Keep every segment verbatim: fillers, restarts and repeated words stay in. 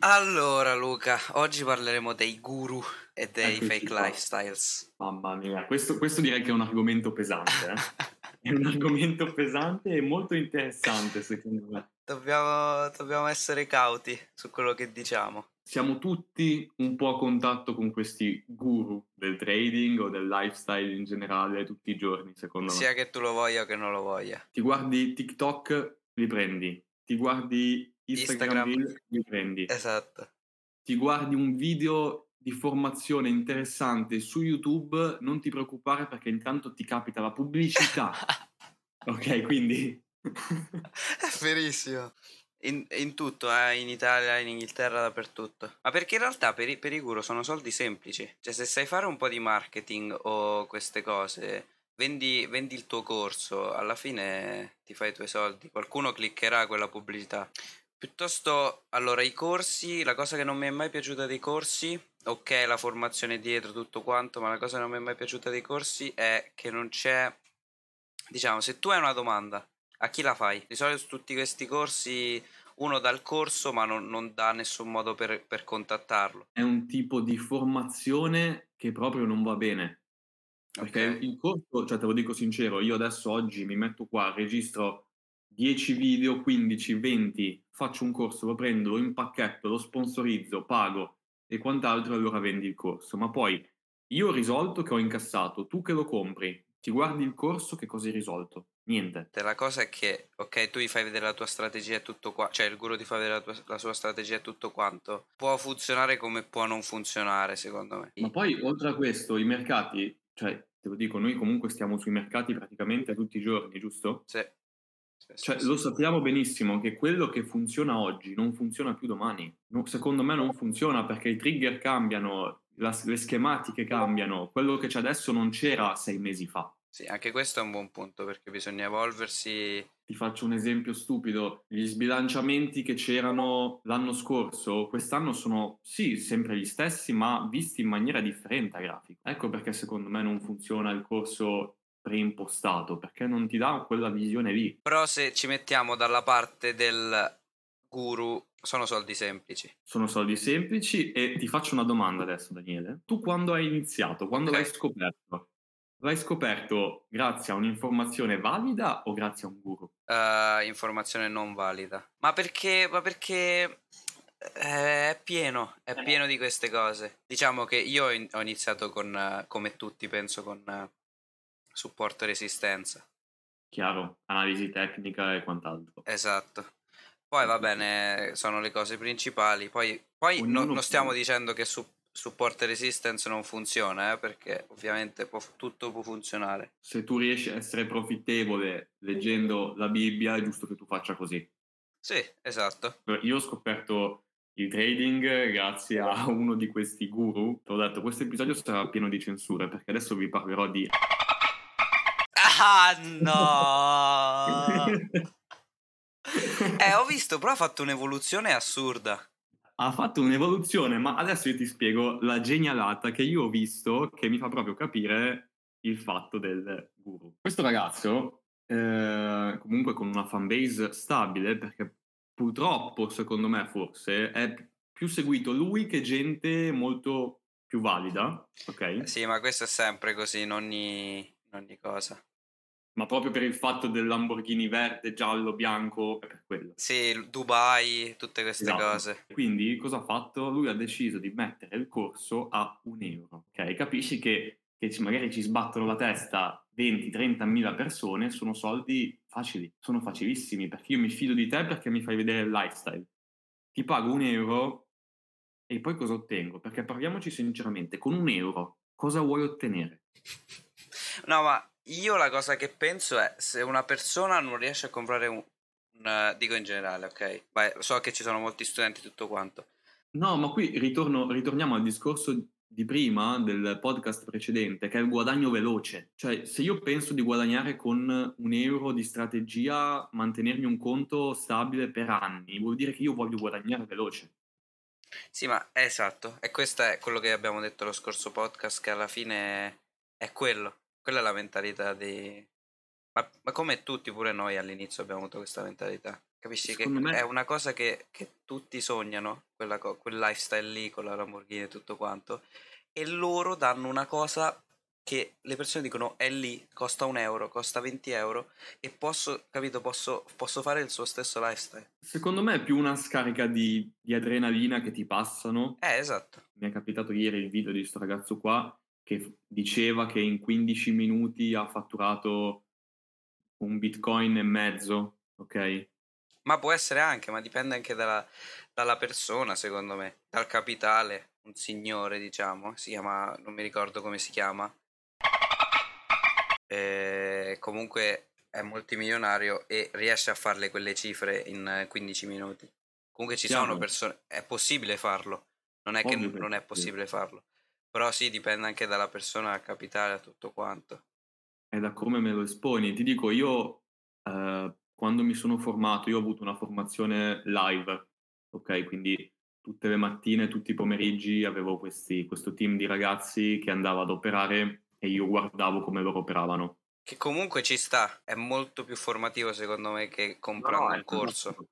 Allora Luca, oggi parleremo dei guru e dei Eccoci fake qua. lifestyles. Mamma mia, questo, questo direi che è un argomento pesante, eh? È un argomento pesante e molto interessante secondo me. Dobbiamo, dobbiamo essere cauti su quello che diciamo. Siamo tutti un po' a contatto con questi guru del trading o del lifestyle in generale tutti i giorni secondo me. Sia che tu lo voglia o che non lo voglia. Ti guardi TikTok, li prendi, ti guardi Instagram, Instagram. Li prendi. Esatto. Ti guardi un video di formazione interessante su YouTube, non ti preoccupare perché intanto ti capita la pubblicità. Ok, quindi è verissimo. In, in tutto, eh, in Italia, in Inghilterra, dappertutto. Ma perché in realtà per i, per i guru sono soldi semplici. Cioè, se sai fare un po' di marketing o queste cose, vendi, vendi il tuo corso, alla fine ti fai i tuoi soldi. Qualcuno cliccherà quella pubblicità. Piuttosto, allora, i corsi, la cosa che non mi è mai piaciuta dei corsi, ok, la formazione dietro, tutto quanto, ma la cosa che non mi è mai piaciuta dei corsi è che non c'è, diciamo, se tu hai una domanda, a chi la fai? Di solito su tutti questi corsi uno dà il corso ma non, non dà nessun modo per, per contattarlo. È un tipo di formazione che proprio non va bene. Perché okay. Il corso, cioè te lo dico sincero, io adesso oggi mi metto qua, registro dieci video, quindici, venti, faccio un corso, lo prendo, lo impacchetto, lo sponsorizzo, pago e quant'altro, allora vendi il corso. Ma poi io ho risolto che ho incassato, tu che lo compri, ti guardi il corso, che cosa hai risolto? Niente. La cosa è che, ok, tu gli fai vedere la tua strategia e tutto qua, cioè il guru ti fa vedere la, tua, la sua strategia e tutto quanto, può funzionare come può non funzionare secondo me. Ma poi oltre a questo i mercati, cioè te lo dico, noi comunque stiamo sui mercati praticamente tutti i giorni, giusto? Sì. Sì, sì, cioè, sì, lo sì. sappiamo benissimo che quello che funziona oggi non funziona più domani. No, secondo me non funziona perché i trigger cambiano, la, le schematiche cambiano, quello che c'è adesso non c'era sei mesi fa. Sì, anche questo è un buon punto perché bisogna evolversi. Ti faccio un esempio stupido, gli sbilanciamenti che c'erano l'anno scorso, quest'anno sono sì, sempre gli stessi, ma visti in maniera differente a grafico. Ecco perché secondo me non funziona il corso preimpostato, perché non ti dà quella visione lì. Però se ci mettiamo dalla parte del guru, sono soldi semplici. Sono soldi semplici e ti faccio una domanda adesso, Daniele. Tu quando hai iniziato, quando okay. l'hai scoperto? L'hai scoperto grazie a un'informazione valida o grazie a un guru? Uh, informazione non valida. Ma perché, ma perché è pieno, è eh. pieno di queste cose. Diciamo che io ho iniziato con, come tutti penso, con uh, support e resistenza. Chiaro, analisi tecnica e quant'altro. Esatto. Poi va bene, sono le cose principali. Poi, poi non no stiamo dicendo che su support e resistance non funziona, eh, perché ovviamente può, tutto può funzionare. Se tu riesci a essere profittevole leggendo la Bibbia, è giusto che tu faccia così. Sì, esatto. Io ho scoperto il trading grazie a uno di questi guru. Ti ho detto, questo episodio sarà pieno di censure, perché adesso vi parlerò di... Ah, no! eh, ho visto, però ha fatto un'evoluzione assurda. Ha fatto un'evoluzione, ma adesso io ti spiego la genialata che io ho visto che mi fa proprio capire il fatto del guru. Questo ragazzo, eh, comunque con una fanbase stabile, perché purtroppo, secondo me, forse, è più seguito lui che gente molto più valida, ok? Sì, ma questo è sempre così in ogni, in ogni cosa. Ma proprio per il fatto del Lamborghini verde, giallo, bianco, è per quello. Sì, Dubai, tutte queste esatto. cose. Quindi cosa ha fatto? Lui ha deciso di mettere il corso a un euro, ok? Capisci che, che magari ci sbattono la testa venti trenta mila persone, sono soldi facili, sono facilissimi, perché io mi fido di te perché mi fai vedere il lifestyle. Ti pago un euro e poi cosa ottengo? Perché parliamoci sinceramente, con un euro cosa vuoi ottenere? No, ma... Io la cosa che penso è, se una persona non riesce a comprare un... un dico in generale, ok? Vai, so che ci sono molti studenti e tutto quanto. No, ma qui ritorno, ritorniamo al discorso di prima, del podcast precedente, che è il guadagno veloce. Cioè, se io penso di guadagnare con un euro di strategia, mantenermi un conto stabile per anni, vuol dire che io voglio guadagnare veloce. Sì, ma è esatto. E questo è quello che abbiamo detto lo scorso podcast, che alla fine è quello. Quella è la mentalità di... Ma, ma come tutti, pure noi all'inizio abbiamo avuto questa mentalità. Capisci che Secondo me- è una cosa che, che tutti sognano, quella co- quel lifestyle lì con la Lamborghini e tutto quanto, e loro danno una cosa che le persone dicono è lì, costa un euro, costa venti euro e posso, capito, posso, posso fare il suo stesso lifestyle. Secondo me è più una scarica di, di adrenalina che ti passano. Eh, esatto. Mi è capitato ieri il video di sto ragazzo qua che diceva che in quindici minuti ha fatturato un bitcoin e mezzo, ok? Ma può essere anche, ma dipende anche dalla, dalla persona, secondo me, dal capitale. Un signore, diciamo, si chiama, non mi ricordo come si chiama, e comunque è multimilionario e riesce a farle quelle cifre in quindici minuti. Comunque ci Siamo. sono persone, è possibile farlo, non è Ovvio. che non è possibile farlo, però sì, dipende anche dalla persona, dal capitale, da tutto quanto. È da come me lo esponi. Ti dico, io eh, quando mi sono formato, io ho avuto una formazione live, ok? Quindi tutte le mattine, tutti i pomeriggi avevo questi, questo team di ragazzi che andava ad operare e io guardavo come loro operavano. Che comunque ci sta, è molto più formativo secondo me che comprando no, un corso. Fantastico.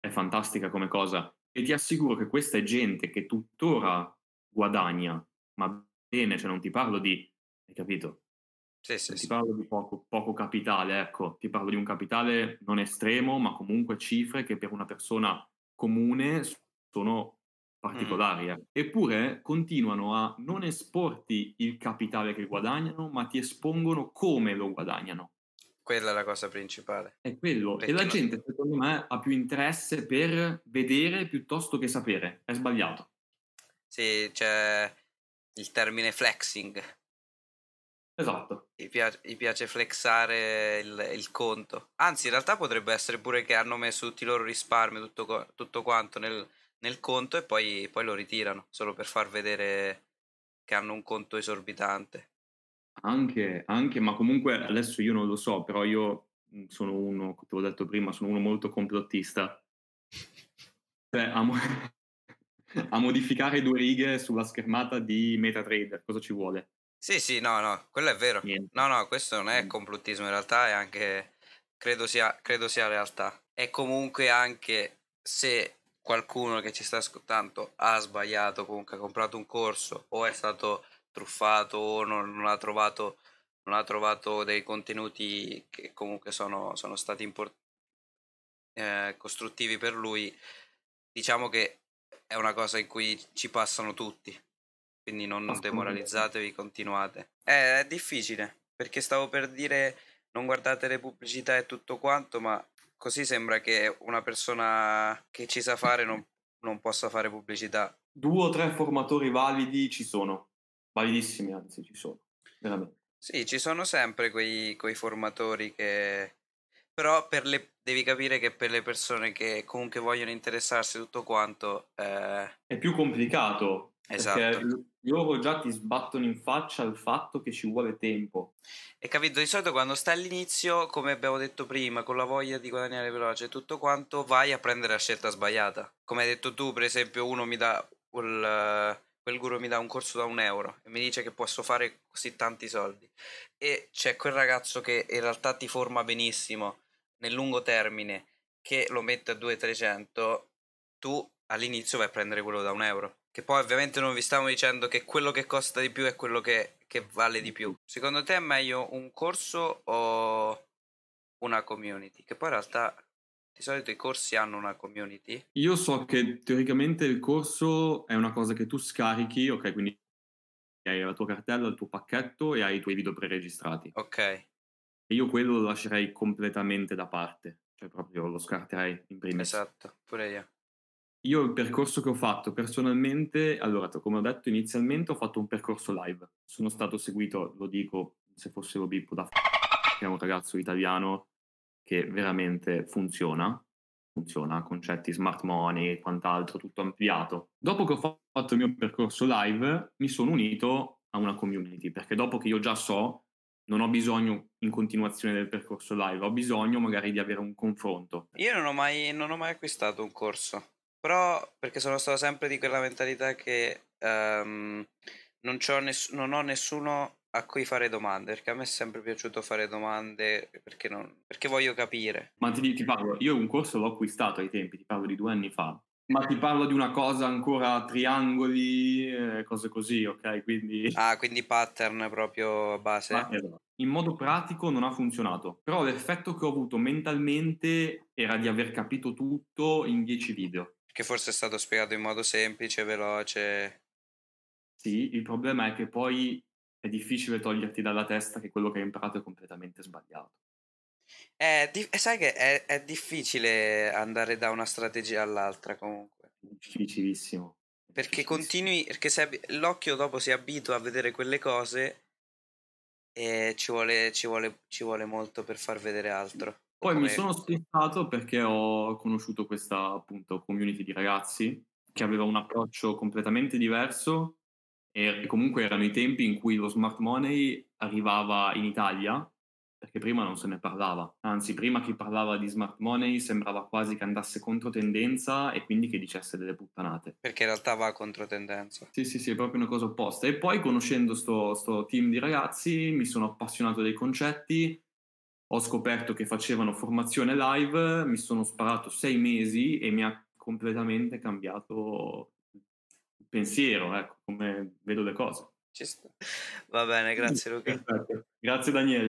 È fantastica come cosa. E ti assicuro che questa è gente che tuttora guadagna, ma bene, cioè non ti parlo di, hai capito? Sì, sì, ti sì. parlo di poco, poco capitale, ecco, ti parlo di un capitale non estremo, ma comunque cifre che per una persona comune sono particolari, eh. Eppure continuano a non esporti il capitale che guadagnano, ma ti espongono come lo guadagnano. Quella è la cosa principale. È quello. Perché e la non... gente, secondo me, ha più interesse per vedere piuttosto che sapere. È sbagliato. Sì, c'è il termine flexing. Esatto. Gli piace, gli piace flexare il, il conto. Anzi, in realtà potrebbe essere pure che hanno messo tutti i loro risparmi, tutto, tutto quanto nel nel conto e poi, poi lo ritirano solo per far vedere che hanno un conto esorbitante. Anche, anche, ma comunque adesso io non lo so, però io sono uno, te l'ho detto prima, sono uno molto complottista. Cioè, a, mo- a modificare due righe sulla schermata di MetaTrader, cosa ci vuole? Sì, sì, no, no, quello è vero. Niente. No, no, questo non è complottismo, in realtà è anche, credo sia, credo sia realtà. E comunque anche se qualcuno che ci sta ascoltando ha sbagliato, comunque ha comprato un corso o è stato truffato o non, non ha trovato non ha trovato dei contenuti che comunque sono, sono stati import- eh, costruttivi per lui, diciamo che è una cosa in cui ci passano tutti, quindi non, non demoralizzatevi, continuate. È difficile, perché stavo per dire non guardate le pubblicità e tutto quanto, ma così sembra che una persona che ci sa fare non, non possa fare pubblicità. Due o tre formatori validi ci sono, validissimi anzi ci sono, veramente. Sì, ci sono sempre quei, quei formatori che... Però per le... devi capire che per le persone che comunque vogliono interessarsi tutto quanto... Eh... È più complicato. Esatto. Perché loro già ti sbattono in faccia il fatto che ci vuole tempo. E capito, di solito quando stai all'inizio, come abbiamo detto prima, con la voglia di guadagnare veloce e tutto quanto, vai a prendere la scelta sbagliata. Come hai detto tu, per esempio, uno mi dà quel, quel guru mi dà un corso da un euro e mi dice che posso fare così tanti soldi. E c'è quel ragazzo che in realtà ti forma benissimo nel lungo termine, che lo mette a duecento trecento, tu all'inizio vai a prendere quello da un euro. Che poi ovviamente non vi stiamo dicendo che quello che costa di più è quello che, che vale di più. Secondo te è meglio un corso o una community? Che poi in realtà di solito i corsi hanno una community. Io so che teoricamente il corso è una cosa che tu scarichi, ok, quindi hai la tua cartella, il tuo pacchetto e hai i tuoi video preregistrati. Ok. E io quello lo lascerei completamente da parte, cioè proprio lo scarterei in primis. Esatto, pure io. Io il percorso che ho fatto personalmente, allora come ho detto inizialmente ho fatto un percorso live, sono stato seguito, lo dico se fossero Bippo da f***, che è un ragazzo italiano che veramente funziona, funziona, concetti smart money e quant'altro, tutto ampliato. Dopo che ho fatto il mio percorso live mi sono unito a una community, perché dopo che io già so non ho bisogno in continuazione del percorso live, ho bisogno magari di avere un confronto. Io non ho mai, non ho mai acquistato un corso. Però perché sono stato sempre di quella mentalità che um, non, c'ho ness- non ho nessuno a cui fare domande, perché a me è sempre piaciuto fare domande, perché, non, perché voglio capire. Ma ti, ti parlo, io un corso l'ho acquistato ai tempi, ti parlo di due anni fa, ma ti parlo di una cosa ancora triangoli, eh, cose così, ok? Quindi... Ah, quindi pattern proprio a base. Ah, esatto. In modo pratico non ha funzionato, però l'effetto che ho avuto mentalmente era di aver capito tutto in dieci video. Che forse è stato spiegato in modo semplice, veloce. Sì, il problema è che poi è difficile toglierti dalla testa che quello che hai imparato è completamente sbagliato. È di- sai che è, è difficile andare da una strategia all'altra, comunque difficilissimo, perché difficilissimo. Continui, perché se ab- l'occhio dopo si abitua a vedere quelle cose e ci vuole, ci vuole, ci vuole molto per far vedere altro. Poi Come... mi sono spiazzato perché ho conosciuto questa appunto community di ragazzi che aveva un approccio completamente diverso e comunque erano i tempi in cui lo smart money arrivava in Italia, perché prima non se ne parlava, anzi prima chi parlava di smart money sembrava quasi che andasse contro tendenza e quindi che dicesse delle puttanate. Perché in realtà va contro tendenza. Sì, sì, sì, è proprio una cosa opposta. E poi conoscendo sto, sto team di ragazzi mi sono appassionato dei concetti, ho scoperto che facevano formazione live, mi sono sparato sei mesi e mi ha completamente cambiato il pensiero, ecco, come vedo le cose. Va bene, grazie Luca. Perfetto. Grazie Daniele.